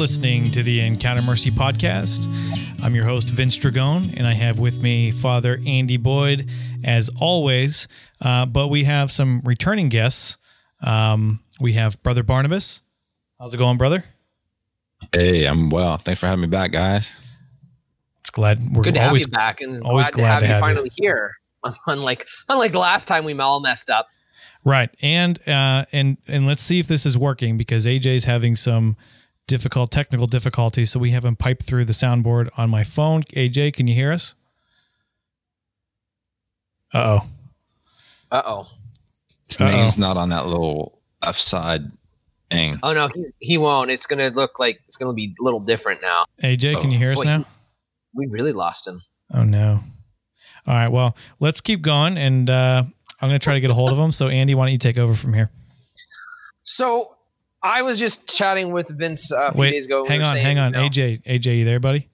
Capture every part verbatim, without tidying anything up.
listening to the Encounter Mercy Podcast. I'm your host, Vince Dragone, and I have with me Father Andy Boyd, as always. Uh, but we have some returning guests. Um, we have Brother Barnabas. How's it going, brother? Hey, I'm well. Thanks for having me back, guys. It's glad we're good to always, have you back, and always glad, glad to have, to have you have finally you. here. Unlike unlike last time, we all messed up. Right. And, uh, and, and let's see if this is working, because A J's having some difficult technical difficulties. So we have him pipe through the soundboard on my phone. A J, can you hear us? Uh-oh. Uh-oh. His Uh-oh. name's not on that little left side thing. Oh no, he, he won't. It's going to look like it's going to be a little different now. A J, oh. can you hear us Boy, now? We really lost him. Oh no. All right. Well, let's keep going. And, uh, I'm going to try to get a hold of him. So, Andy, why don't you take over from here? So, I was just chatting with Vince uh, a few Wait, days ago. Hang we on, hang on. No. A J, A J, you there, buddy?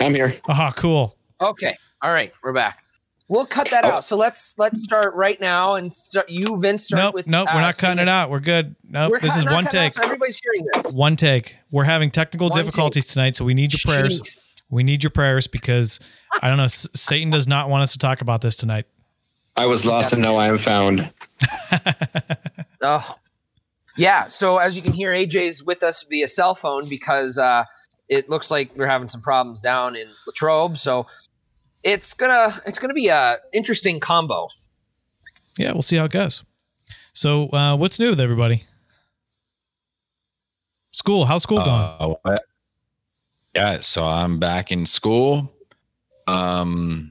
I'm here. Aha, cool. Okay. All right. We're back. We'll cut that oh. out. So, let's let's start right now and start. You, Vince, start nope, with... Nope, nope. Uh, we're not cutting it out. We're good. Nope. We're this is one take. Out, so everybody's hearing this. One take. We're having technical one difficulties take. tonight, so we need your Jeez. prayers. We need your prayers because, I don't know, Satan does not want us to talk about this tonight. I was lost and now I am found. oh, yeah. So as you can hear, A J's with us via cell phone because uh, it looks like we're having some problems down in Latrobe. So it's gonna it's gonna be a interesting combo. Yeah, we'll see how it goes. So uh, what's new with everybody? School? How's school going? Uh, yeah, so I'm back in school. Um.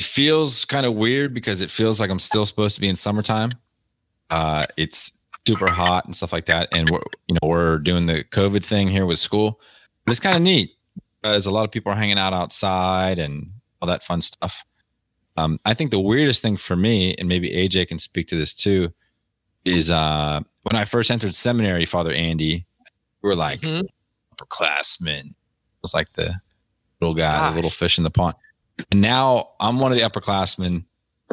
Feels kind of weird because it feels like I'm still supposed to be in summertime. Uh, it's super hot and stuff like that. And we're, you know, we're doing the COVID thing here with school, but it's kind of neat because a lot of people are hanging out outside and all that fun stuff. Um, I think the weirdest thing for me, and maybe A J can speak to this too, is uh, when I first entered seminary, Father Andy, we were like mm-hmm. upperclassmen. It was like the little guy, Gosh. the little fish in the pond. And now I'm one of the upperclassmen.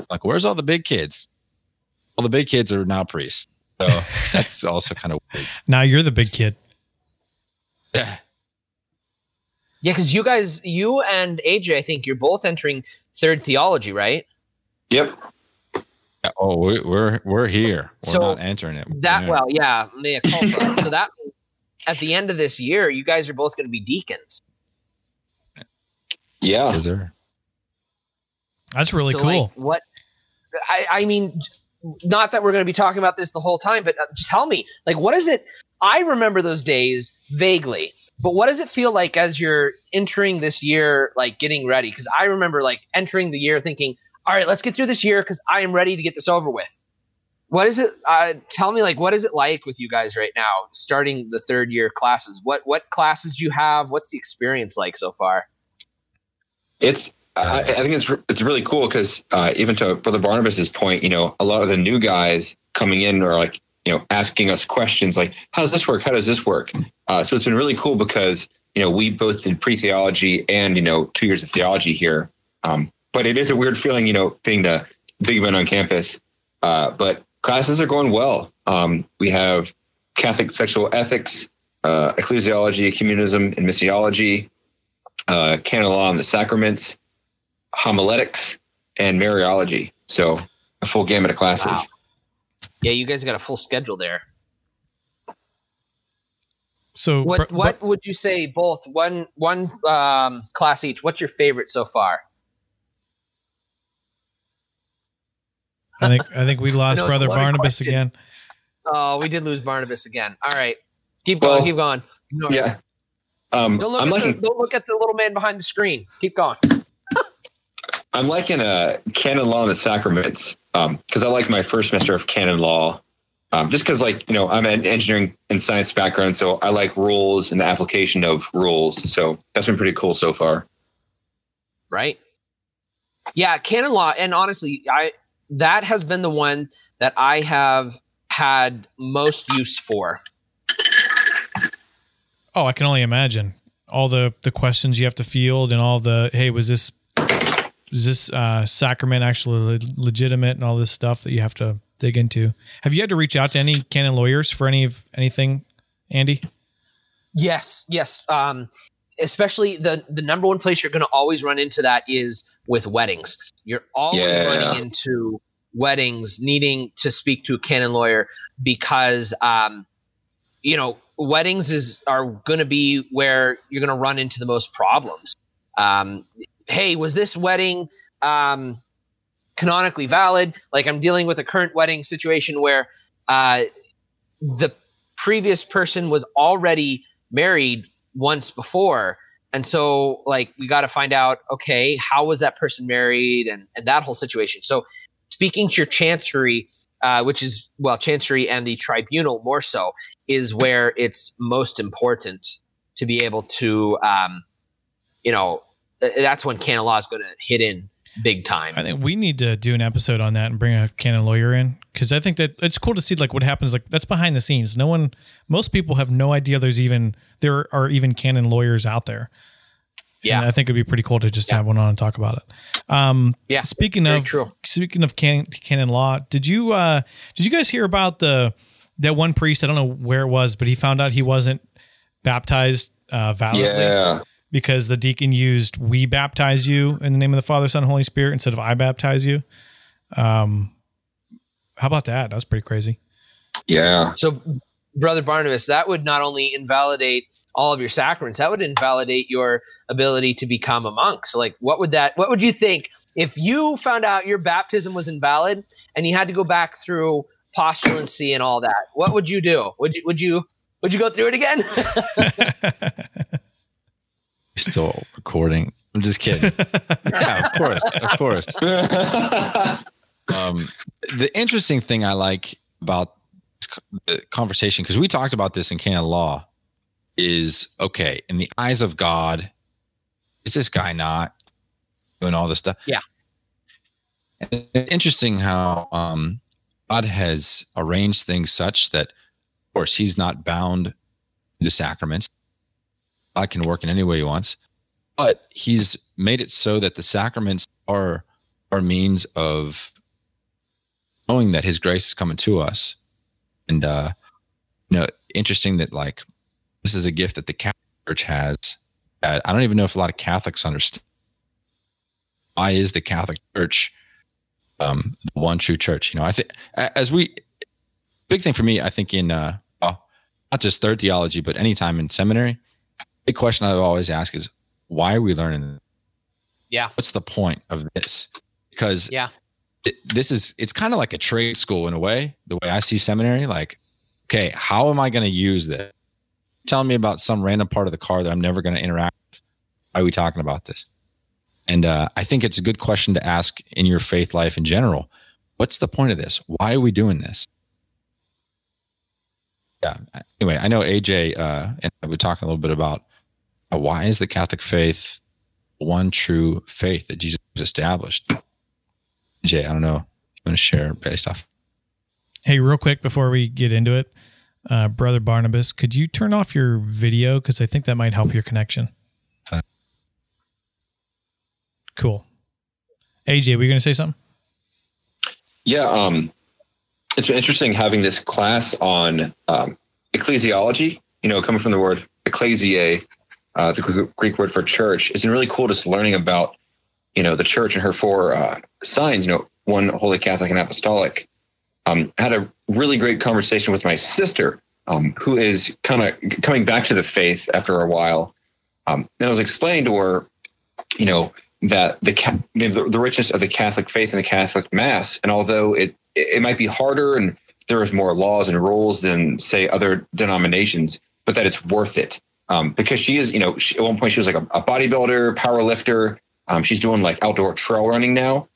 Like, where's all the big kids? All the big kids are now priests. So that's also kind of weird. Now you're the big kid. Yeah. Yeah, because you guys, you and A J, I think you're both entering third theology, right? Yep. Yeah, oh, we, we're we're here. We're so not entering it. We're that here. well, yeah. Mea culpa. So that means at the end of this year, you guys are both going to be deacons. Yeah. Is there? That's really so cool. Like, what? I, I mean, not that we're going to be talking about this the whole time, but just tell me, like, what is it? I remember those days vaguely, but what does it feel like as you're entering this year, like getting ready? Because I remember like entering the year thinking, all right, let's get through this year because I am ready to get this over with. What is it? Uh, tell me, like, what is it like with you guys right now, starting the third year classes? What what classes do you have? What's the experience like so far? It's, I think it's it's really cool because uh, even to Brother Barnabas's point, you know, a lot of the new guys coming in are like, you know, asking us questions like, how does this work? How does this work? Uh, so it's been really cool because, you know, we both did pre-theology and, you know, two years of theology here. Um, but it is a weird feeling, you know, being the big man on campus. Uh, but classes are going well. Um, we have Catholic sexual ethics, uh, ecclesiology, communism, and missiology. Uh, canon law and the sacraments, homiletics, and Mariology. So a full gamut of classes. Wow. Yeah, you guys got a full schedule there. So what? Br- what would you say? Both one one um, class each. What's your favorite so far? I think I think we lost Brother Barnabas question. again. Oh, we did lose Barnabas again. All right, keep going. Well, keep going. No, yeah. Um, don't, look I'm liking, the, don't look at the little man behind the screen. Keep going. I'm liking uh, canon law and the sacraments because um, I like my first semester of canon law um, just because, like, you know, I'm an engineering and science background, so I like rules and the application of rules. So that's been pretty cool so far. Right. Yeah, canon law. And honestly, I that has been the one that I have had most use for. Oh, I can only imagine all the, the questions you have to field and all the, hey, was this is this uh, sacrament actually le- legitimate and all this stuff that you have to dig into. Have you had to reach out to any canon lawyers for any of anything, Andy? Yes, yes. Um, especially the, the number one place you're going to always run into that is with weddings. You're always yeah. running into weddings needing to speak to a canon lawyer because, um, you know, weddings is are going to be where you're going to run into the most problems. Um, hey, was this wedding um, canonically valid? Like, I'm dealing with a current wedding situation where uh, the previous person was already married once before. And so, like, we got to find out, okay, how was that person married and, and that whole situation. So speaking to your chancery, uh, which is, well, chancery and the tribunal more so, is where it's most important to be able to, um, you know, that's when canon law is going to hit in big time. I think we need to do an episode on that and bring a canon lawyer in, because I think that it's cool to see like what happens. Like, that's behind the scenes. No one, most people have no idea there's even, there are even canon lawyers out there. Yeah. And I think it'd be pretty cool to just yeah. have one on and talk about it. Um, yeah. Speaking of, true. speaking of canon, canon law, did you, uh, did you guys hear about the, that one priest? I don't know where it was, but he found out he wasn't baptized uh, validly. Yeah. Because the deacon used "we baptize you" in the name of the Father, Son, and Holy Spirit instead of "I baptize you." Um, how about that? That's pretty crazy. Yeah. So, Brother Barnabas, that would not only invalidate all of your sacraments, that would invalidate your ability to become a monk. So, like, what would that? What would you think if you found out your baptism was invalid and you had to go back through postulancy and all that? What would you do? Would you? Would you? Would you go through it again? Still recording. I'm just kidding. Yeah, of course. Of course. Um, the interesting thing I like about the conversation, because we talked about this in canon law, is okay, in the eyes of God, is this guy not doing all this stuff? Yeah. And it's interesting how um, God has arranged things such that, of course, he's not bound to sacraments. God can work in any way he wants, but he's made it so that the sacraments are our means of knowing that his grace is coming to us. And, uh, you know, interesting that like, this is a gift that the Catholic Church has. That I don't even know if a lot of Catholics understand. Why is the Catholic Church, um, the one true church? You know, I think as we, big thing for me, I think in, uh, well, not just third theology, but anytime in seminary, big question I always ask is, why are we learning this? Yeah. What's the point of this? Because yeah. th- this is, it's kind of like a trade school in a way, the way I see seminary. Like, okay, how am I going to use this? Tell me about some random part of the car that I'm never going to interact with. Why are we talking about this? And uh, I think it's a good question to ask in your faith life in general. What's the point of this? Why are we doing this? Yeah. Anyway, I know A J uh, and I were talking a little bit about why is the Catholic faith one true faith that Jesus established? Jay, I don't know. I'm going to share based off. Hey, real quick before we get into it, uh, Brother Barnabas, could you turn off your video? Because I think that might help your connection. Uh, cool. A J, were you going to say something? Yeah. Um, it's been interesting having this class on um, ecclesiology, you know, coming from the word ecclesiae, Uh, the Greek word for church. It's been really cool just learning about, you know, the church and her four uh, signs, you know, one holy, Catholic, and apostolic. Um, I had a really great conversation with my sister, um, who is kind of coming back to the faith after a while. Um, and I was explaining to her, you know, that the, the the richness of the Catholic faith and the Catholic Mass, and although it it might be harder and there is more laws and rules than, say, other denominations, but that it's worth it. Um, because she is, you know, she, at one point she was like a, a bodybuilder, power lifter. Um, she's doing like outdoor trail running now.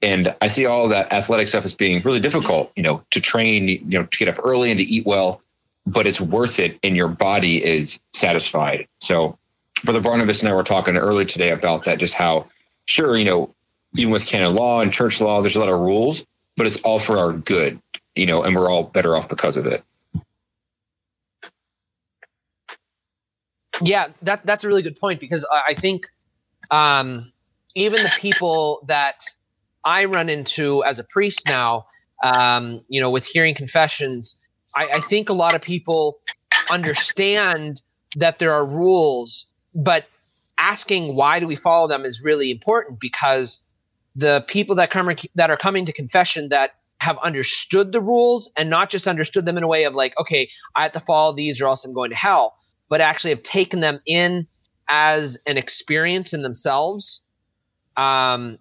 And I see all that athletic stuff as being really difficult, you know, to train, you know, to get up early and to eat well, but it's worth it. And your body is satisfied. So Brother Barnabas and I were talking earlier today about that, just how sure, you know, even with canon law and church law, there's a lot of rules, but it's all for our good, you know, and we're all better off because of it. Yeah, that that's a really good point, because I think um, even the people that I run into as a priest now, um, you know, with hearing confessions, I, I think a lot of people understand that there are rules, but asking why do we follow them is really important, because the people that come that are coming to confession that have understood the rules, and not just understood them in a way of like, okay, I have to follow these or else I'm going to hell, but actually have taken them in as an experience in themselves, um,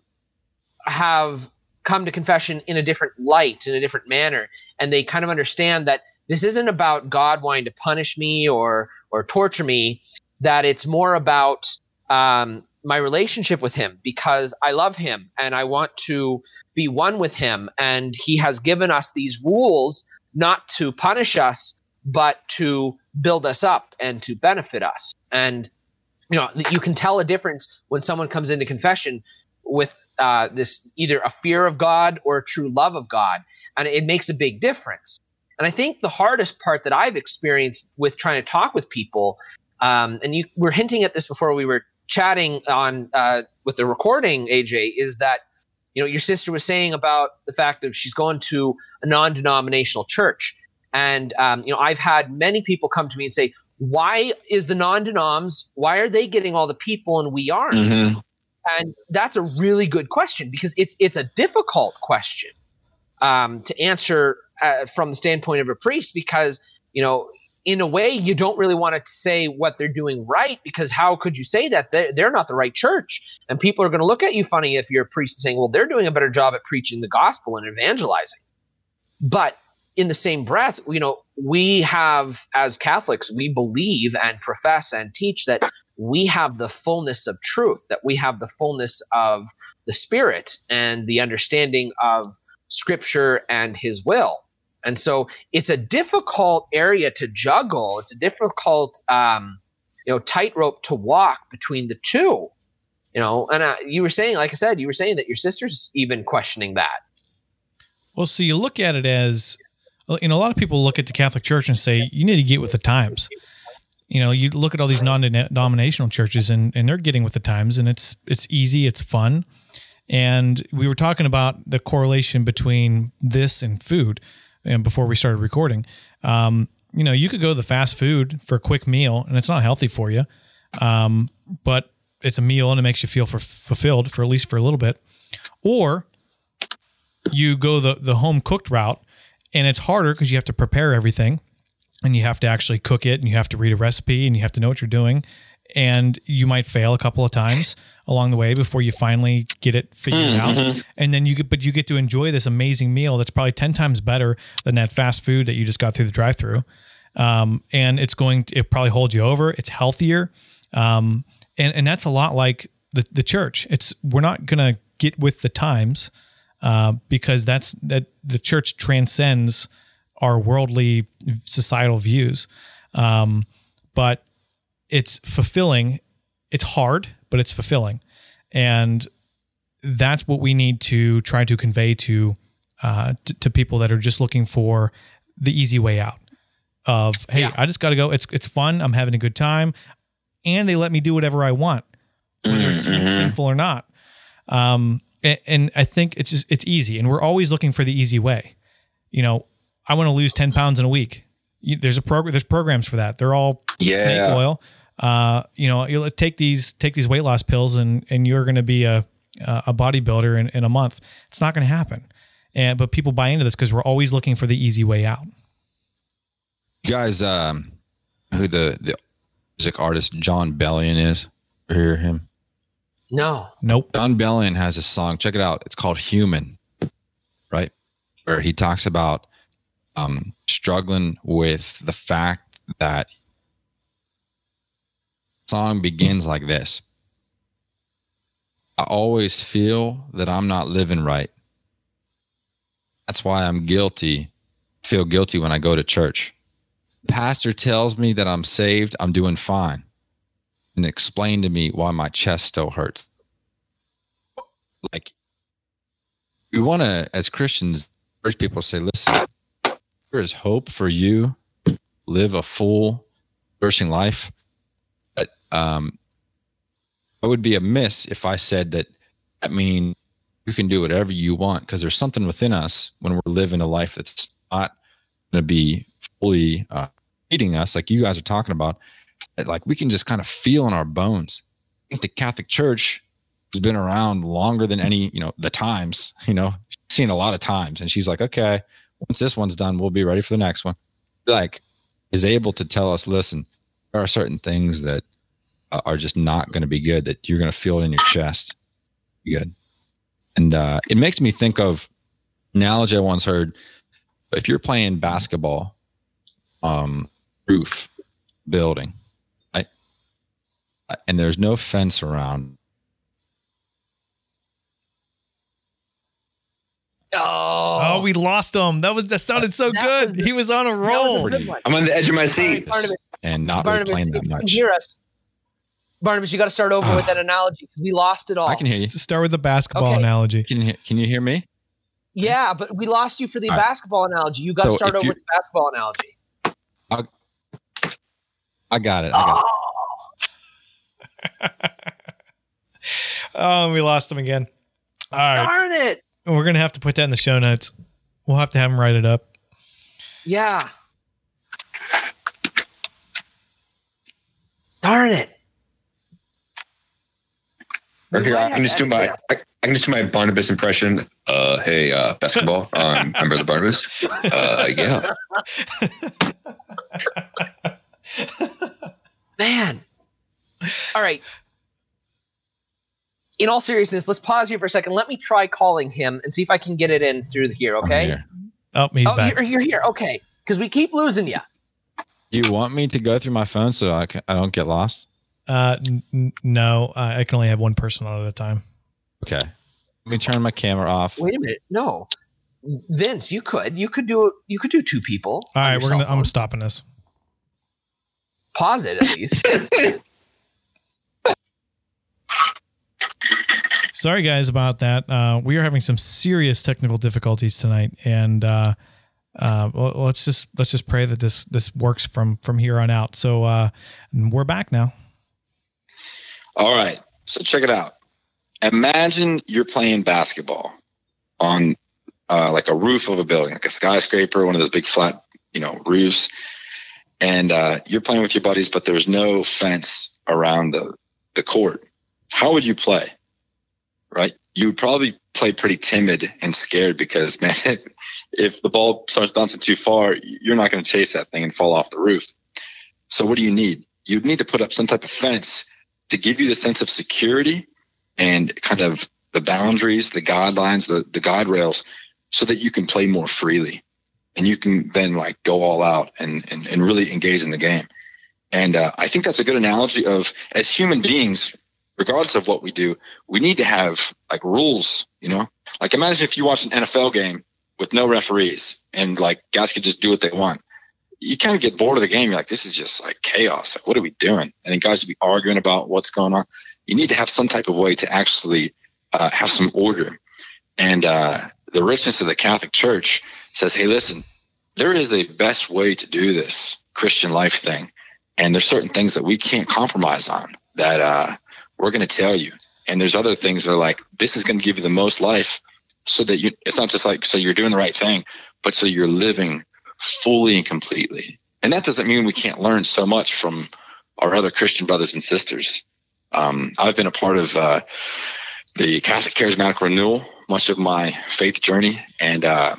have come to confession in a different light, in a different manner. And they kind of understand that this isn't about God wanting to punish me or or torture me, that it's more about um, my relationship with him, because I love him and I want to be one with him. And he has given us these rules not to punish us, but to build us up and to benefit us. And, you know, you can tell a difference when someone comes into confession with uh, this, either a fear of God or a true love of God. And it makes a big difference. And I think the hardest part that I've experienced with trying to talk with people, um, and you were hinting at this before we were chatting on uh, with the recording, A J, is that, you know, your sister was saying about the fact that she's going to a non-denominational church. And, um, you know, I've had many people come to me and say, why is the non-denoms, why are they getting all the people and we aren't? Mm-hmm. And that's a really good question, because it's it's a difficult question um, to answer uh, from the standpoint of a priest, because, you know, in a way, you don't really want to say what they're doing right, because how could you say that? They're, they're not the right church. And people are going to look at you funny if you're a priest saying, well, they're doing a better job at preaching the gospel and evangelizing. But in the same breath, you know, we have, as Catholics, we believe and profess and teach that we have the fullness of truth, that we have the fullness of the Spirit and the understanding of Scripture and His will. And so it's a difficult area to juggle. It's a difficult, um, you know, tightrope to walk between the two, you know. And uh, you were saying, like I said, you were saying that your sister's even questioning that. Well, so you look at it as, you know, a lot of people look at the Catholic Church and say, you need to get with the times. You know, you look at all these non-denominational churches and, and they're getting with the times, and it's, it's easy, it's fun. And we were talking about the correlation between this and food. And before we started recording, um, you know, you could go to the fast food for a quick meal, and it's not healthy for you. Um, but it's a meal and it makes you feel for, fulfilled for at least for a little bit. Or you go the, the home cooked route, and it's harder because you have to prepare everything, and you have to actually cook it, and you have to read a recipe, and you have to know what you're doing. And you might fail a couple of times along the way before you finally get it figured mm-hmm. out. And then you get, but you get to enjoy this amazing meal that's probably ten times better than that fast food that you just got through the drive-through. Um, and it's going to, it probably holds you over. It's healthier. Um, and, and that's a lot like the, the church. It's, we're not going to get with the times uh, because that's that the church transcends our worldly societal views. Um, but it's fulfilling. It's hard, but it's fulfilling. And that's what we need to try to convey to, uh, to, to people that are just looking for the easy way out of, hey, yeah. I just got to go. It's, it's fun. I'm having a good time. And they let me do whatever I want, whether it's mm-hmm. sinful or not. Um, and, and I think it's just, it's easy. And we're always looking for the easy way. You know, I want to lose ten pounds in a week. There's a program, there's programs for that. They're all yeah. snake oil. Uh, you know, you'll take these, take these weight loss pills and, and you're going to be a, a bodybuilder in, in a month. It's not going to happen. And, but people buy into this because we're always looking for the easy way out. You guys, um, who the, the music artist, Don Bellion is, you hear him? No, nope. Don Bellion has a song. Check it out. It's called Human, right? Where he talks about, um, struggling with the fact that song begins like this. I always feel that I'm not living right. That's why I'm guilty, feel guilty when I go to church. The pastor tells me that I'm saved, I'm doing fine, and explain to me why my chest still hurts. Like, we want to, as Christians, encourage people to say, listen, there is hope for you. Live a full, flourishing life. Um, I would be amiss if I said that, I mean, you can do whatever you want, because there's something within us when we're living a life that's not going to be fully uh, feeding us, like you guys are talking about, that like we can just kind of feel in our bones. I think the Catholic Church has been around longer than any, you know, the times, you know, seen a lot of times. And she's like, okay, once this one's done, we'll be ready for the next one. Like, is able to tell us, listen, there are certain things that are just not going to be good, that you're going to feel it in your chest. Good. And uh, it makes me think of an analogy I once heard. If you're playing basketball, um, roof building, right? And there's no fence around. Oh, oh we lost him. That was that sounded so that good. Was the, he was on a roll. I'm on the edge of my seat. Barnabas, and not Barnabas, really playing that much. You can hear us. Barnabas, you got to start over uh, with that analogy because we lost it all. I can hear you. Start with the basketball okay. analogy. Can you, can you hear me? Yeah, but we lost you for the all basketball right. analogy. You got to so start over with the basketball analogy. I, I got it. I got oh. it. oh, we lost him again. All right. Darn it. We're going to have to put that in the show notes. We'll have to have him write it up. Yeah. Darn it. Okay, I can just do my I can just do my Barnabas impression. Uh, hey, uh, basketball. Um, I'm Brother Barnabas. Uh, yeah. Man. All right. In all seriousness, let's pause here for a second. Let me try calling him and see if I can get it in through here. Okay. Here. Oh, he's oh, back. You're, you're here. Okay, because we keep losing you. You want me to go through my phone so I can, I don't get lost? Uh, n- no, uh, I can only have one person on at a time. Okay. Let me turn my camera off. Wait a minute. No, Vince, you could, you could do, you could do two people. All right. We're gonna, I'm stopping this. Pause it at least. Sorry guys about that. Uh, we are having some serious technical difficulties tonight. And, uh, Uh, well, let's just, let's just pray that this, this works from, from here on out. So, uh, we're back now. All right. So check it out. Imagine you're playing basketball on, uh, like a roof of a building, like a skyscraper, one of those big flat, you know, roofs. And, uh, you're playing with your buddies, but there's no fence around the, the court. How would you play? Right? You would probably play pretty timid and scared because, man, if the ball starts bouncing too far, you're not going to chase that thing and fall off the roof. So what do you need? You'd need to put up some type of fence to give you the sense of security and kind of the boundaries, the guidelines, the, the guide rails, so that you can play more freely. And you can then, like, go all out and, and, and really engage in the game. And uh, I think that's a good analogy of, as human beings, regardless of what we do, we need to have like rules, you know, like imagine if you watch an N F L game with no referees and like guys could just do what they want. You kind of get bored of the game. You're like, this is just like chaos. Like, what are we doing? And then guys would be arguing about what's going on. You need to have some type of way to actually uh, have some order. And uh, the richness of the Catholic Church says, hey, listen, there is a best way to do this Christian life thing. And there's certain things that we can't compromise on that, uh, we're going to tell you. And there's other things that are like, this is going to give you the most life so that you, it's not just like, so you're doing the right thing, but so you're living fully and completely. And that doesn't mean we can't learn so much from our other Christian brothers and sisters. Um, I've been a part of uh, the Catholic Charismatic Renewal, much of my faith journey. And uh,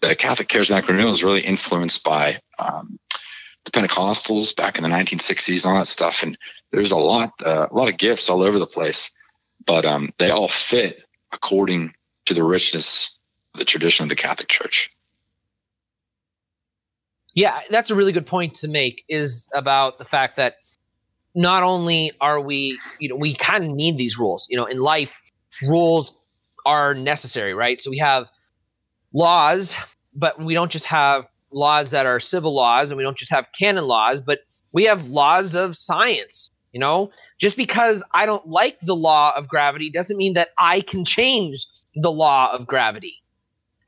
the Catholic Charismatic Renewal is really influenced by um, the Pentecostals back in the nineteen sixties and all that stuff. And there's a lot, uh, a lot of gifts all over the place, but um, they all fit according to the richness of the tradition of the Catholic Church. Yeah, that's a really good point to make, is about the fact that not only are we, you know, we kind of need these rules. You know, in life, rules are necessary, right? So we have laws, but we don't just have laws that are civil laws, and we don't just have canon laws, but we have laws of science. You know, just because I don't like the law of gravity doesn't mean that I can change the law of gravity.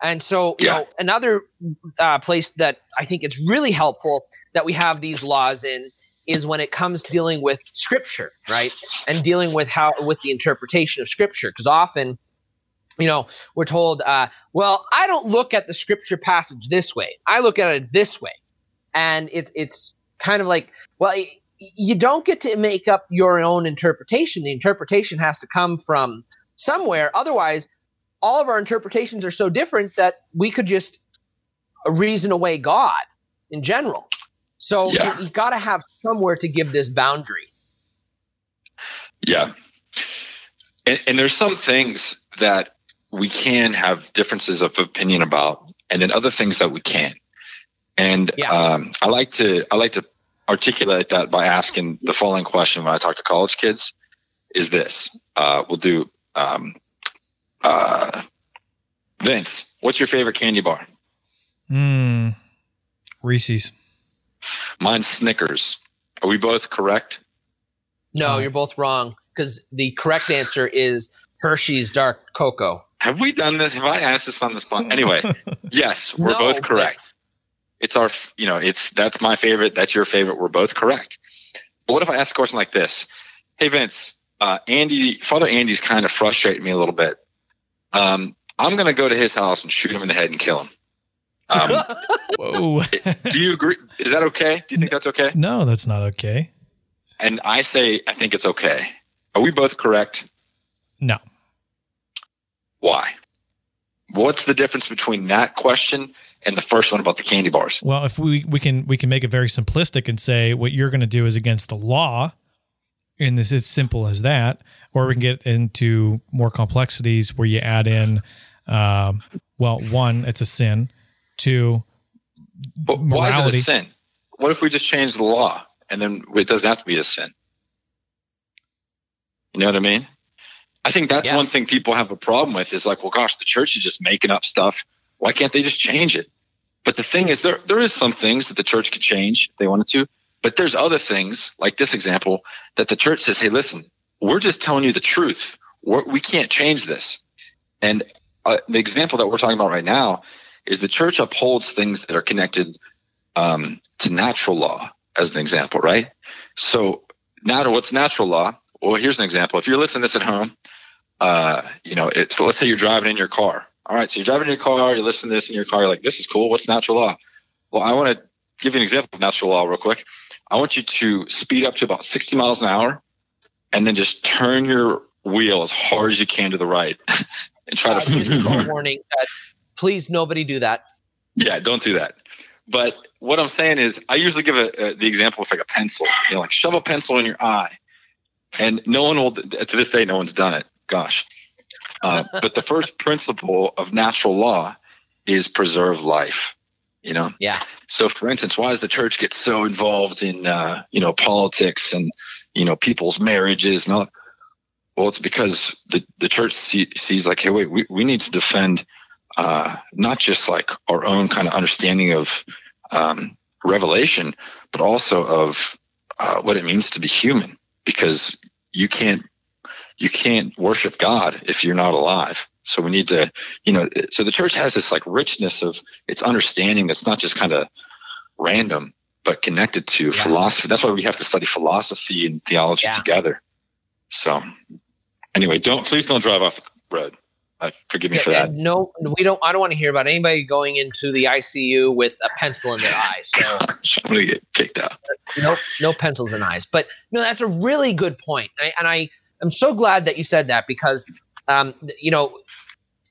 And so, yeah. you know, another uh, place that I think it's really helpful that we have these laws in is when it comes dealing with scripture, right? And dealing with how, with the interpretation of scripture. Because often, you know, we're told, uh, well, I don't look at the scripture passage this way. I look at it this way. And it's, it's kind of like, well, you don't get to make up your own interpretation. The interpretation has to come from somewhere. Otherwise, all of our interpretations are so different that we could just reason away God in general. So yeah. you, you got to have somewhere to give this boundary. Yeah. And, and there's some things that we can have differences of opinion about, and then other things that we can't. And yeah. um, I like to I like to articulate that by asking the following question when I talk to college kids is this. Uh, we'll do, um, uh, Vince, what's your favorite candy bar? Mm, Reese's. Mine's Snickers. Are we both correct? No, you're both wrong, because the correct answer is Hershey's Dark Cocoa. Have we done this? Have I asked this on the spot? Anyway, yes, we're no, both correct. It's our, you know, it's that's my favorite. That's your favorite. We're both correct. But what if I ask a question like this? Hey, Vince, uh, Andy, Father Andy's kind of frustrating me a little bit. Um, I'm going to go to his house and shoot him in the head and kill him. Um, Whoa. Do you agree? Is that okay? Do you think that's okay? No, that's not okay. And I say, I think it's okay. Are we both correct? No. Why? What's the difference between that question and the first one about the candy bars? Well, if we, we can we can make it very simplistic and say what you're going to do is against the law, and this is simple as that, or we can get into more complexities where you add in, um, well, one, it's a sin. Two, but morality. Why is it a sin? What if we just change the law, and then it doesn't have to be a sin? You know what I mean? I think that's yeah. one thing people have a problem with is like, well, gosh, the church is just making up stuff. Why can't they just change it? But the thing is, there there is some things that the church could change if they wanted to, but there's other things, like this example, that the church says, hey, listen, we're just telling you the truth. We're, we can't change this. And uh, the example that we're talking about right now is the church upholds things that are connected um, to natural law, as an example, right? So now what's natural law? Well, here's an example. If you're listening to this at home, uh, you know, it's, so let's say you're driving in your car. All right, so you're driving in your car, you're listening to this in your car, you're like, this is cool. What's natural law? Well, I want to give you an example of natural law real quick. I want you to speed up to about sixty miles an hour and then just turn your wheel as hard as you can to the right and try uh, to just a car. Warning, uh, please, nobody do that. Yeah, don't do that. But what I'm saying is I usually give a, a, the example with like a pencil. You know, like shove a pencil in your eye. And no one will, to this day, no one's done it. Gosh. Uh, but the first principle of natural law is preserve life, you know? Yeah. So for instance, why does the church get so involved in, uh, you know, politics and, you know, people's marriages and all that? Well, it's because the, the church see, sees like, hey, wait, we, we need to defend uh, not just like our own kind of understanding of um, revelation, but also of uh, what it means to be human. Because you can't you can't worship God if you're not alive. So we need to, you know, so the church has this like richness of its understanding that's not just kind of random, but connected to yeah. philosophy. That's why we have to study philosophy and theology yeah. together. So anyway, don't please don't drive off the road. Uh, forgive me yeah, for that. No, we don't. I don't want to hear about anybody going into the I C U with a pencil in their eye. So I'm going to get kicked out. No, no pencils in eyes. But no, that's a really good point. I, and I am so glad that you said that because, um, you know,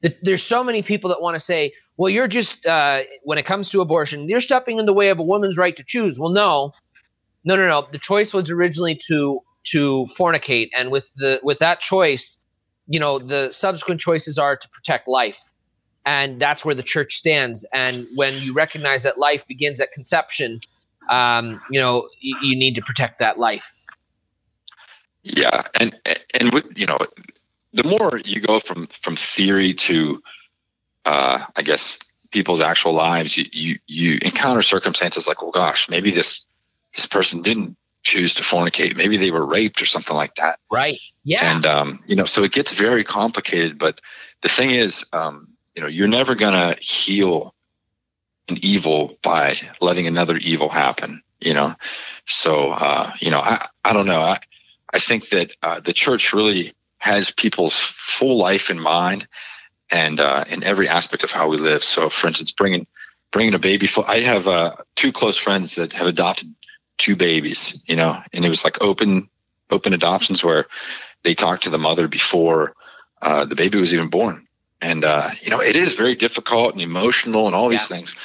the, there's so many people that want to say, well, you're just uh, when it comes to abortion, you're stepping in the way of a woman's right to choose. Well, no, no, no, no. The choice was originally to to fornicate. And with the with that choice, you know, the subsequent choices are to protect life, and that's where the church stands. And when you recognize that life begins at conception, um, you know, you, you need to protect that life. Yeah. And, and with, you know, the more you go from, from theory to, uh, I guess people's actual lives, you, you, you encounter circumstances like, well, gosh, maybe this, this person didn't choose to fornicate. Maybe they were raped or something like that. Right. Yeah. And, um, you know, so it gets very complicated, but the thing is, um, you know, you're never going to heal an evil by letting another evil happen, you know? So, uh, you know, I, I don't know. I, I think that, uh, the church really has people's full life in mind and, uh, in every aspect of how we live. So for instance, bringing, bringing a baby. I have, uh, two close friends that have adopted two babies, you know, and it was like open open adoptions where they talked to the mother before uh, the baby was even born. And, uh, you know, it is very difficult and emotional and all these yeah. things,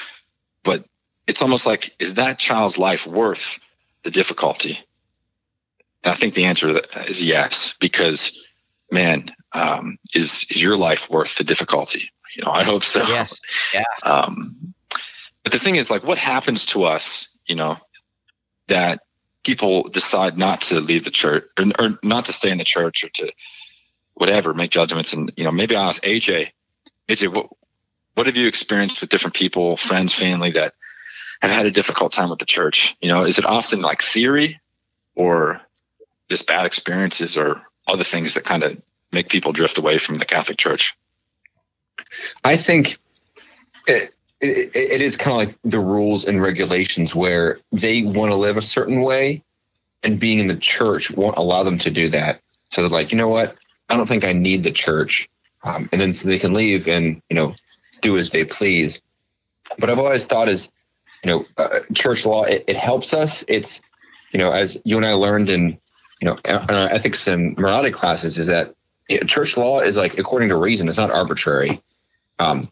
but it's almost like, is that child's life worth the difficulty? And I think the answer to that is yes, because, man, um, is, is your life worth the difficulty? You know, I hope so. Yes. Yeah. Um, but the thing is, like, what happens to us, you know, that people decide not to leave the church or, or not to stay in the church or to whatever, make judgments. And, you know, maybe I'll ask A J, A J, what, what have you experienced with different people, friends, family that have had a difficult time with the church? You know, is it often like theory or just bad experiences or other things that kind of make people drift away from the Catholic Church? I think it, it, it is kind of like the rules and regulations where they want to live a certain way and being in the church won't allow them to do that. So they're like, you know what? I don't think I need the church. Um, and then so they can leave and, you know, do as they please. But I've always thought is, you know, uh, church law, it, it helps us. It's, you know, as you and I learned in, you know, in our ethics and morality classes is that you know, church law is like, according to reason, it's not arbitrary. Um,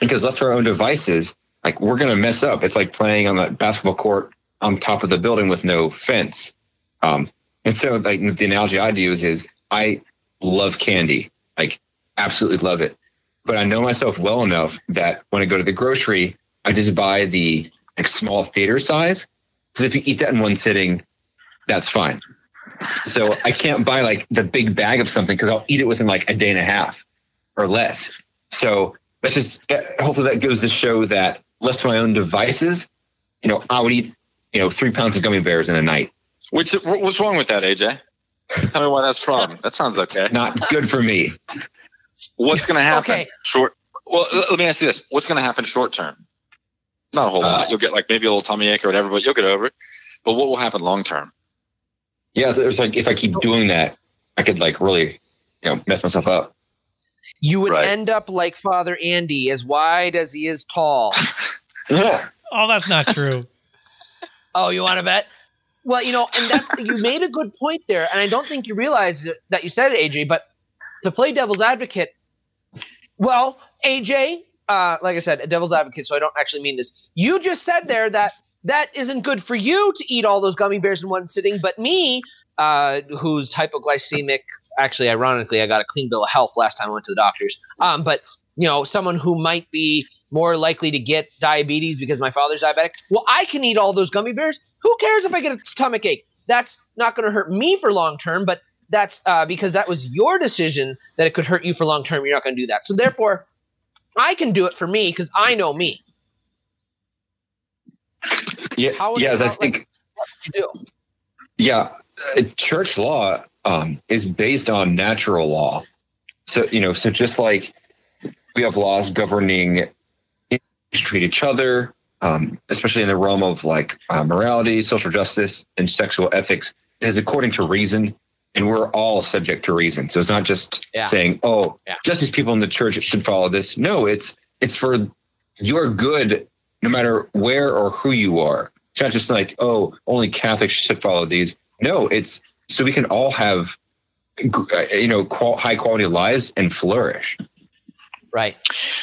because left to our own devices, like we're going to mess up. It's like playing on the basketball court on top of the building with no fence. Um, and so like the analogy I use is I love candy, like absolutely love it. But I know myself well enough that when I go to the grocery, I just buy the like small theater size. Because if you eat that in one sitting, that's fine. So I can't buy like the big bag of something because I'll eat it within like a day and a half or less. So that's just, hopefully that goes to show that left to my own devices, you know, I would eat, you know, three pounds of gummy bears in a night. Which, what's wrong with that, A J? Tell me why that's wrong. That sounds okay. Not good for me. What's going to happen? Okay. Short. Well, let me ask you this. What's going to happen short term? Not a whole uh, lot. You'll get like maybe a little tummy ache or whatever, but you'll get over it. But what will happen long term? Yeah, there's like if I keep doing that, I could like really, you know, mess myself up. You would right. end up like Father Andy, as wide as he is tall. Yeah. Oh, that's not true. Oh, you want to bet? Well, you know, and that's you made a good point there, and I don't think you realized that you said it, A J, but to play devil's advocate, well, A J, uh, like I said, a devil's advocate, so I don't actually mean this. You just said there that that isn't good for you to eat all those gummy bears in one sitting, but me, uh, who's hypoglycemic, actually, ironically, I got a clean bill of health last time I went to the doctor's, um, but you know, someone who might be more likely to get diabetes because my father's diabetic. Well, I can eat all those gummy bears. Who cares if I get a stomach ache? That's not going to hurt me for long term, but that's uh, because that was your decision that it could hurt you for long term. You're not going to do that. So therefore, I can do it for me because I know me. Yeah, How yes, I think. Like, what did you do? Yeah, uh, church law um, is based on natural law. So, you know, so just like we have laws governing treat each other, um, especially in the realm of like uh, morality, social justice, and sexual ethics. It is according to reason, and we're all subject to reason. So it's not just yeah. saying, "Oh, yeah. just these people in the church should follow this." No, it's it's for your good, no matter where or who you are. It's not just like, "Oh, only Catholics should follow these." No, it's so we can all have you know qual- high quality lives and flourish. Right.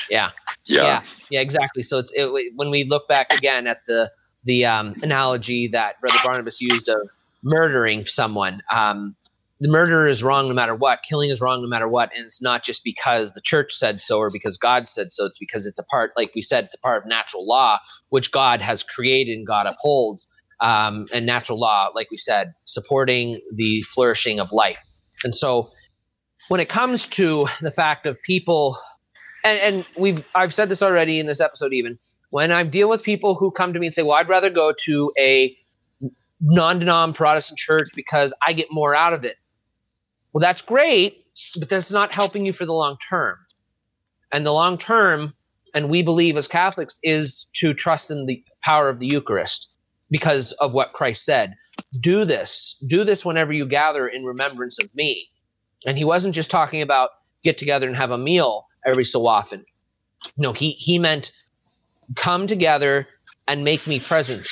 Yeah. yeah. Yeah. Yeah, exactly. So it's it, when we look back again at the the um, analogy that Brother Barnabas used of murdering someone, um, the murder is wrong no matter what. Killing is wrong no matter what. And it's not just because the church said so or because God said so. It's because it's a part, like we said, it's a part of natural law, which God has created and God upholds. Um, and natural law, like we said, supporting the flourishing of life. And so when it comes to the fact of people – And, and we've I've said this already in this episode even, when I deal with people who come to me and say, well, I'd rather go to a non-denom Protestant church because I get more out of it. Well, that's great, but that's not helping you for the long term. And the long term, and we believe as Catholics, is to trust in the power of the Eucharist because of what Christ said. Do this. Do this whenever you gather in remembrance of me. And he wasn't just talking about get together and have a meal every so often. No, he, he meant come together and make me present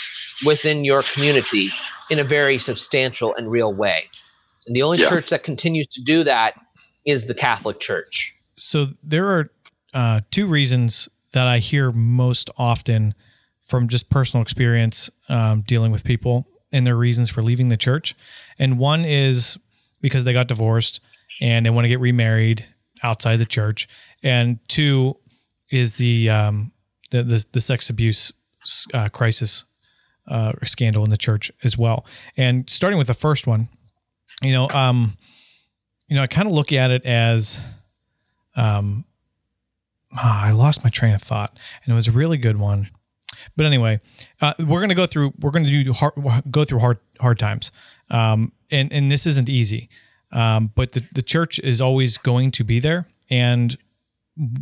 within your community in a very substantial and real way. And the only yeah. church that continues to do that is the Catholic Church. So there are uh, two reasons that I hear most often from just personal experience um, dealing with people and their reasons for leaving the church. And one is because they got divorced and they want to get remarried outside the church. And two is the um, the, the, the sex abuse uh, crisis uh, or scandal in the church as well. And starting with the first one, you know, um, you know, I kind of look at it as, um, oh, I lost my train of thought, and it was a really good one. But anyway, uh, we're going to go through, we're going to do hard, go through hard, hard times. Um, and, and this isn't easy. Um, but the, the church is always going to be there, and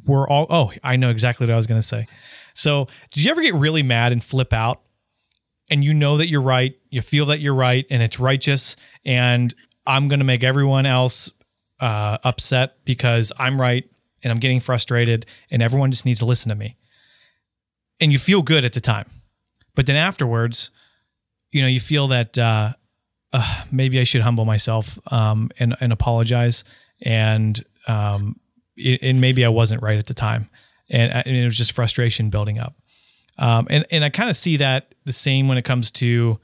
we're all, oh, I know exactly what I was going to say. So did you ever get really mad and flip out, and you know that you're right, you feel that you're right, and it's righteous, and I'm going to make everyone else uh, upset because I'm right and I'm getting frustrated and everyone just needs to listen to me? And you feel good at the time, but then afterwards, you know, you feel that uh, uh, maybe I should humble myself um, and, and apologize, and um, it, and maybe I wasn't right at the time, and, I, and it was just frustration building up. Um, and and I kind of see that the same when it comes to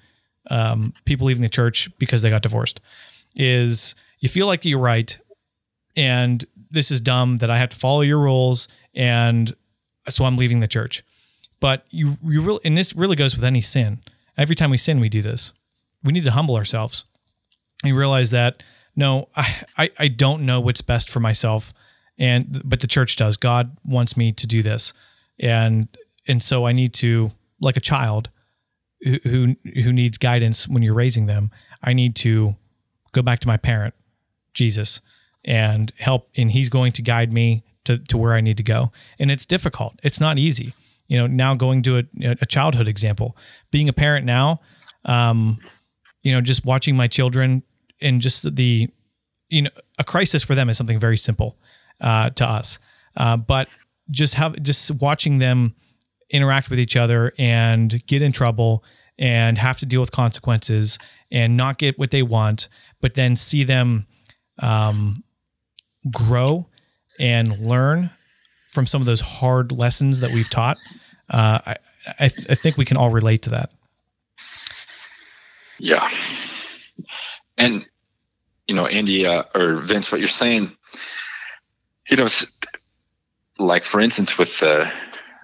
um, people leaving the church because they got divorced. Is you feel like you're right, and this is dumb that I have to follow your rules, and so I'm leaving the church. But you, you really, and this really goes with any sin. Every time we sin, we do this. We need to humble ourselves and realize that, no, I, I, I don't know what's best for myself, and but the church does. God wants me to do this, and and so I need to, like a child who who, who needs guidance when you're raising them, I need to go back to my parent, Jesus, and help, and He's going to guide me to to where I need to go. And it's difficult. It's not easy. You know, now going to a, a childhood example, being a parent now, um, you know, just watching my children and just the, you know, a crisis for them is something very simple uh, to us, uh, but just have just watching them interact with each other and get in trouble and have to deal with consequences and not get what they want, but then see them um, grow and learn from some of those hard lessons that we've taught. Uh, I, I, th- I think we can all relate to that. Yeah. And, you know, Andy, uh, or Vince, what you're saying, you know, it's like, for instance, with the,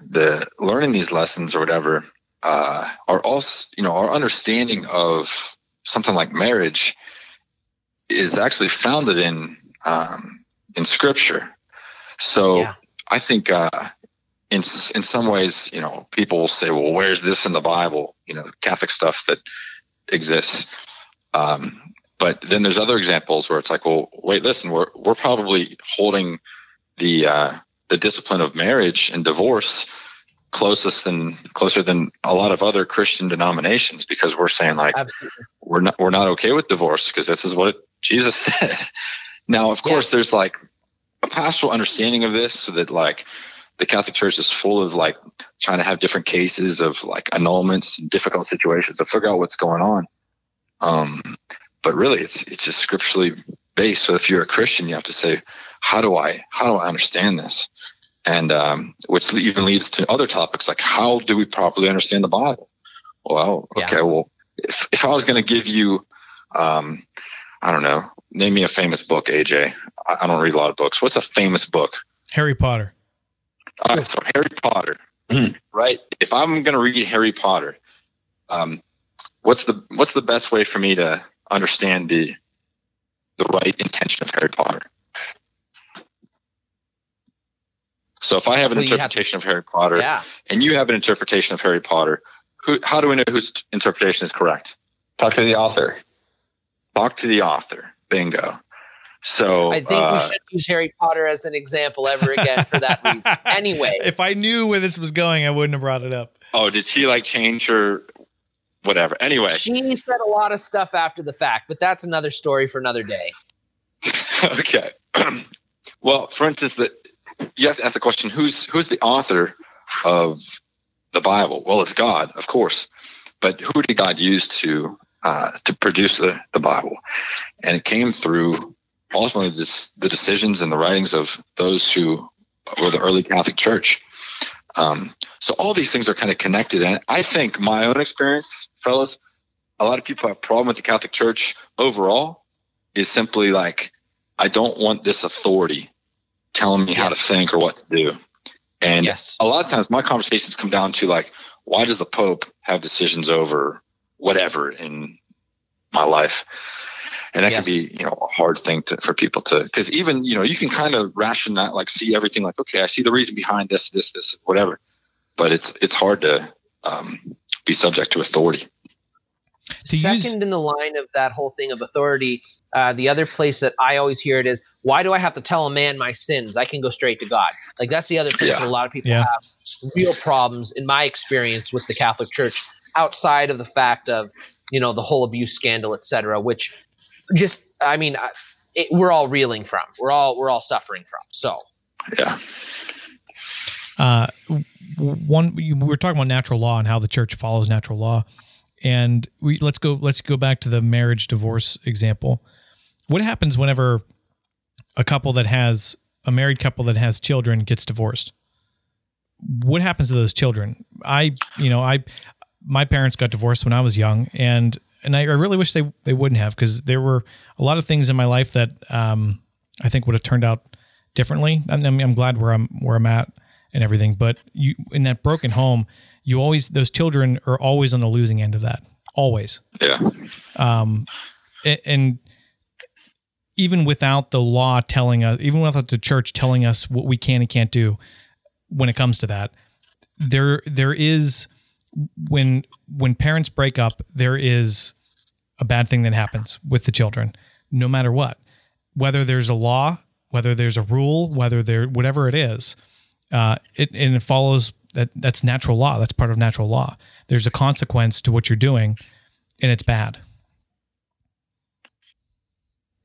the learning these lessons or whatever, uh, our also, you know, our understanding of something like marriage is actually founded in, um, in Scripture. So, yeah. I think uh, in in some ways, you know, people will say, well, where's this in the Bible? You know, Catholic stuff that exists. Um, but then there's other examples where it's like, well, wait, listen, we're we're probably holding the uh, the discipline of marriage and divorce closest than closer than a lot of other Christian denominations, because we're saying like Absolutely. we're not we're not okay with divorce because this is what Jesus said. Now, of course, yeah. there's like a pastoral understanding of this, so that like the Catholic Church is full of like trying to have different cases of like annulments and difficult situations to figure out what's going on. Um, but really it's, it's just scripturally based. So if you're a Christian, you have to say, how do I, how do I understand this? And, um, which even leads to other topics. Like, how do we properly understand the Bible? Well, okay. Yeah. Well, if, if I was going to give you, um, I don't know, name me a famous book, A J. I don't read a lot of books. What's a famous book? Harry Potter. All right, so Harry Potter, right? If I'm going to read Harry Potter, um, what's the what's the best way for me to understand the the right intention of Harry Potter? So if I have an well, interpretation have to, of Harry Potter, yeah. and you have an interpretation of Harry Potter, who, how do we know whose interpretation is correct? Talk to the author. Talk to the author. Bingo. So I think uh, we should use Harry Potter as an example ever again for that reason. Anyway, if I knew where this was going, I wouldn't have brought it up. Oh, did she like change her whatever? Anyway, she said a lot of stuff after the fact, but that's another story for another day. Okay. Well, for instance, that you have to ask the question: Who's who's the author of the Bible? Well, it's God, of course. But who did God use to uh, to produce the, the Bible? And it came through ultimately this, the decisions and the writings of those who were the early Catholic Church. Um, so all these things are kind of connected. And I think my own experience, fellas, a lot of people have a problem with the Catholic Church overall is simply like, I don't want this authority telling me yes. how to think or what to do. And yes. a lot of times my conversations come down to like, why does the Pope have decisions over whatever in my life? And that yes. can be, you know, a hard thing to, for people to, because even, you know, you can kind of rationalize, like see everything like, okay, I see the reason behind this, this, this, whatever. But it's, it's hard to um, be subject to authority. To Second use- in the line of that whole thing of authority, uh, the other place that I always hear it is, why do I have to tell a man my sins? I can go straight to God. Like that's the other place yeah. that a lot of people yeah. have real problems, in my experience, with the Catholic Church, outside of the fact of, you know, the whole abuse scandal, et cetera, which just, I mean, it, we're all reeling from. We're all we're all suffering from. So, yeah. Uh, one, we were talking about natural law and how the Church follows natural law. And we let's go let's go back to the marriage divorce example. What happens whenever a couple that has a married couple that has children gets divorced? What happens to those children? I you know I my parents got divorced when I was young, and and I, I really wish they they wouldn't have, because there were a lot of things in my life that um, I think would have turned out differently. I mean, I'm glad where I'm where I'm at and everything, but you in that broken home. You always, those children are always on the losing end of that. Always. Yeah. Um, and, and even without the law telling us, even without the church telling us what we can and can't do when it comes to that, there, there is, when, when parents break up, there is a bad thing that happens with the children, no matter what, whether there's a law, whether there's a rule, whether there, whatever it is, uh, it, and it follows. That that's natural law. That's part of natural law. There's a consequence to what you're doing, and it's bad.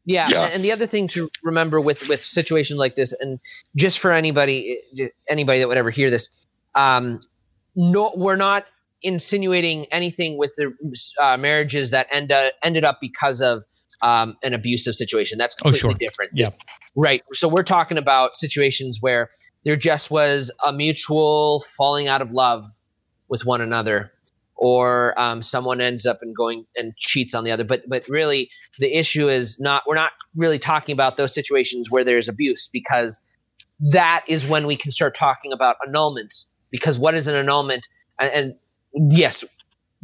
Yeah, yeah. And the other thing to remember with with situations like this, and just for anybody anybody that would ever hear this, um, no, we're not insinuating anything with the uh, marriages that end uh, ended up because of um, an abusive situation. That's completely oh, sure. different. Yeah. Just, right. So we're talking about situations where there just was a mutual falling out of love with one another, or um, someone ends up and going and cheats on the other. But but really, the issue is not, we're not really talking about those situations where there's abuse, because that is when we can start talking about annulments, because what is an annulment? And, and yes,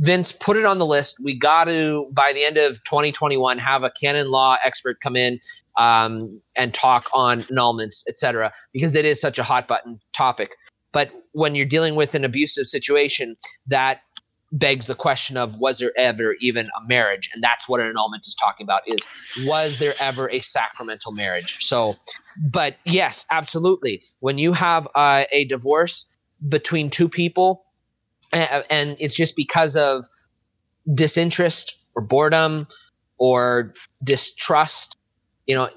Vince, put it on the list. We got to, by the end of twenty twenty-one, have a canon law expert come in um, and talk on annulments, et cetera, because it is such a hot button topic. But when you're dealing with an abusive situation, that begs the question of, was there ever even a marriage? And that's what an annulment is talking about, is was there ever a sacramental marriage? So, but yes, absolutely. When you have uh, a divorce between two people, and it's just because of disinterest or boredom or distrust, you know,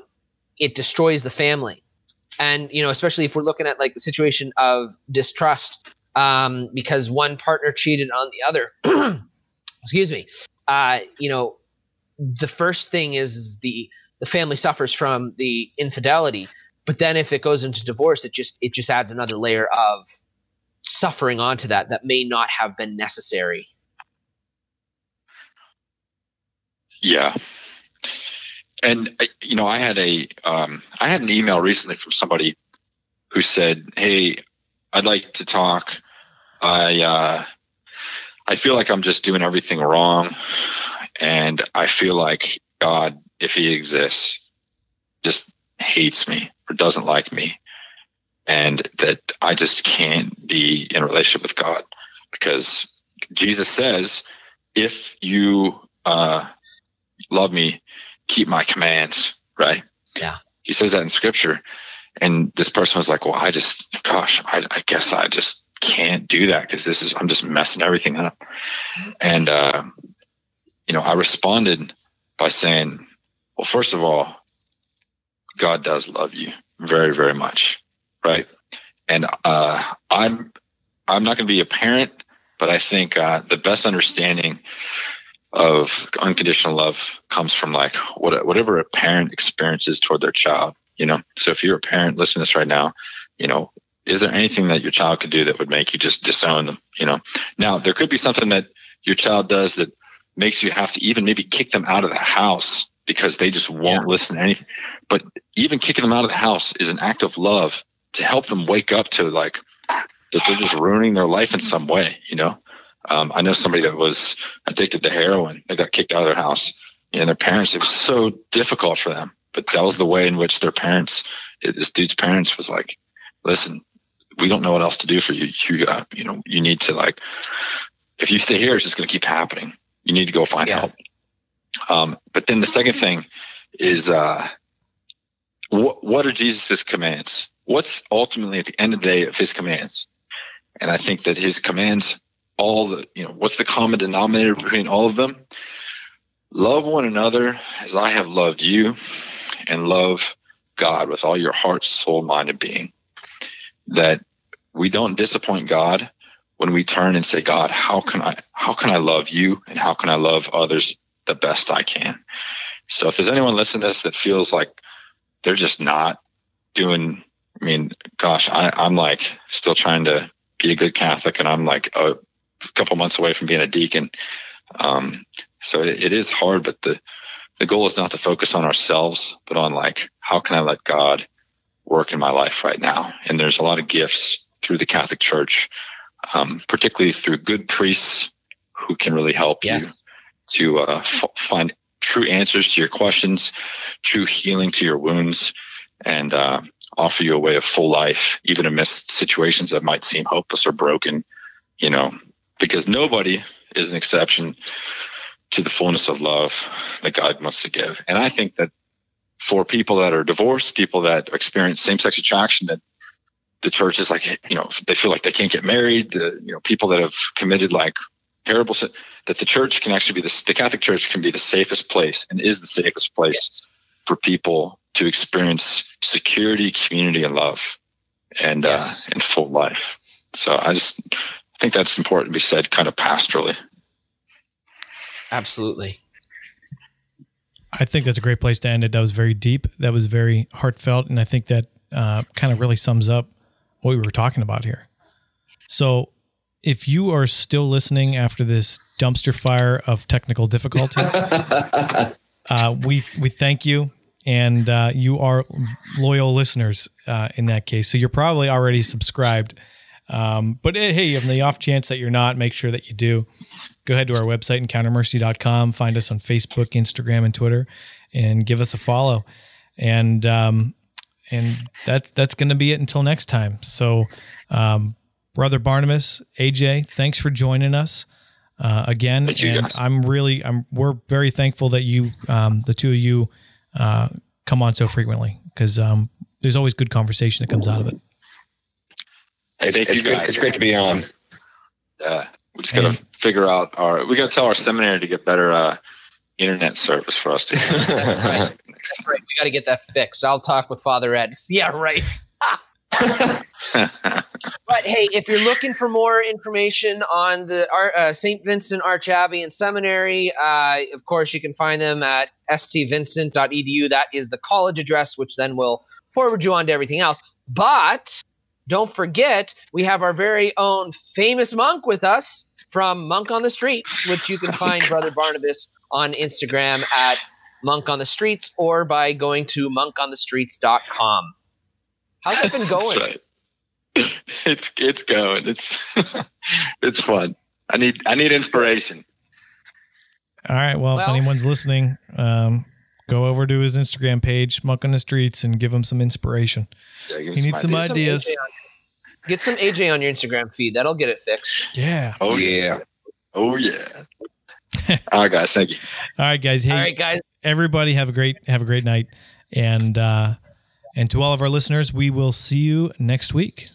it destroys the family. And, you know, especially if we're looking at like the situation of distrust, um, because one partner cheated on the other, excuse me, uh, you know, the first thing is the, the family suffers from the infidelity, but then if it goes into divorce, it just, it just adds another layer of suffering onto that that may not have been necessary. Yeah. And you know, I had a um I had an email recently from somebody who said, "Hey, I'd like to talk. I uh I feel like I'm just doing everything wrong, and I feel like God, if he exists, just hates me or doesn't like me. And that I just can't be in a relationship with God, because Jesus says, if you uh, love me, keep my commands," right? Yeah. He says that in scripture. And this person was like, well, I just, gosh, I, I guess I just can't do that, because this is, I'm just messing everything up. And, uh, you know, I responded by saying, well, first of all, God does love you very, very much. Right. And uh, I'm I'm not going to be a parent, But I think uh, the best understanding of unconditional love comes from like what, whatever a parent experiences toward their child, you know? So if you're a parent listening to this right now, you know, is there anything that your child could do that would make you just disown them, you know? Now, there could be something that your child does that makes you have to even maybe kick them out of the house because they just won't yeah. listen to anything. But even kicking them out of the house is an act of love to help them wake up to like that they're just ruining their life in some way, you know? Um, I know somebody that was addicted to heroin. They got kicked out of their house, and their parents, it was so difficult for them. But that was the way in which their parents, this dude's parents was like, listen, we don't know what else to do for you. You, uh, you know, you need to like, if you stay here, it's just going to keep happening. You need to go find yeah. help. Um, but then the second thing is, uh, wh- what are Jesus's commands? What's ultimately at the end of the day of his commands? And I think that his commands, all the, you know, what's the common denominator between all of them? Love one another as I have loved you, and love God with all your heart, soul, mind, and being. That we don't disappoint God when we turn and say, God, how can I, how can I love you, and how can I love others the best I can? So if there's anyone listening to this that feels like they're just not doing, I mean, gosh, I, I'm like still trying to be a good Catholic, and I'm like a couple months away from being a deacon. Um, so it, it is hard, but the, the goal is not to focus on ourselves, but on like, how can I let God work in my life right now? And there's a lot of gifts through the Catholic Church, um, particularly through good priests who can really help yes. you to uh, f- find true answers to your questions, true healing to your wounds, and uh, offer you a way of full life, even amidst situations that might seem hopeless or broken, you know, because nobody is an exception to the fullness of love that God wants to give. And I think that for people that are divorced, people that experience same-sex attraction, that the church is like, you know, they feel like they can't get married. The, you know, people that have committed like terrible sin, that the church can actually be the, the Catholic Church can be the safest place, and is the safest place yes. for people to experience security, community, and love, and yes. uh, and full life. So I just I think that's important to be said, kind of pastorally. Absolutely. I think that's a great place to end it. That was very deep. That was very heartfelt. And I think that uh, kind of really sums up what we were talking about here. So if you are still listening after this dumpster fire of technical difficulties, uh, we we thank you. And uh, you are loyal listeners uh, in that case. So you're probably already subscribed. Um, but hey, on the off chance that you're not, make sure that you do. Go ahead to our website, encounter mercy dot com. Find us on Facebook, Instagram, and Twitter, and give us a follow. And um, and that's that's going to be it until next time. So, um, Brother Barnabas, A J, thanks for joining us uh, again. Thank you, and guys. I'm really I'm we're very thankful that you um, the two of you uh, come on so frequently, because um, there's always good conversation that comes out of it. Hey, thank it's, you guys. Great, it's great to be on. Uh, We just got to figure out our, we got to tell our seminary to get better uh, internet service for us. To That's right. That's right. We got to get that fixed. I'll talk with Father Ed. Yeah, right. But hey, if you're looking for more information on the uh, Saint Vincent Archabbey and Seminary, uh, of course, you can find them at S T vincent dot E D U. That is the college address, which then will forward you on to everything else. But don't forget, we have our very own famous monk with us from Monk on the Streets, which you can find Brother Barnabas on Instagram at Monk on the Streets, or by going to monk on the streets dot com. How's it been going? Right. It's it's going. It's it's fun. I need I need inspiration. All right. Well, well if anyone's listening, um, go over to his Instagram page, Monk on the Streets, and give him some inspiration. Yeah, he needs some ideas. Some get some A J on your Instagram feed. That'll get it fixed. Yeah. Oh, yeah. Oh, yeah. All right, guys. Thank you. All right, guys. Hey, all right, guys. Everybody have a great have a great night. And, uh, and to all of our listeners, we will see you next week.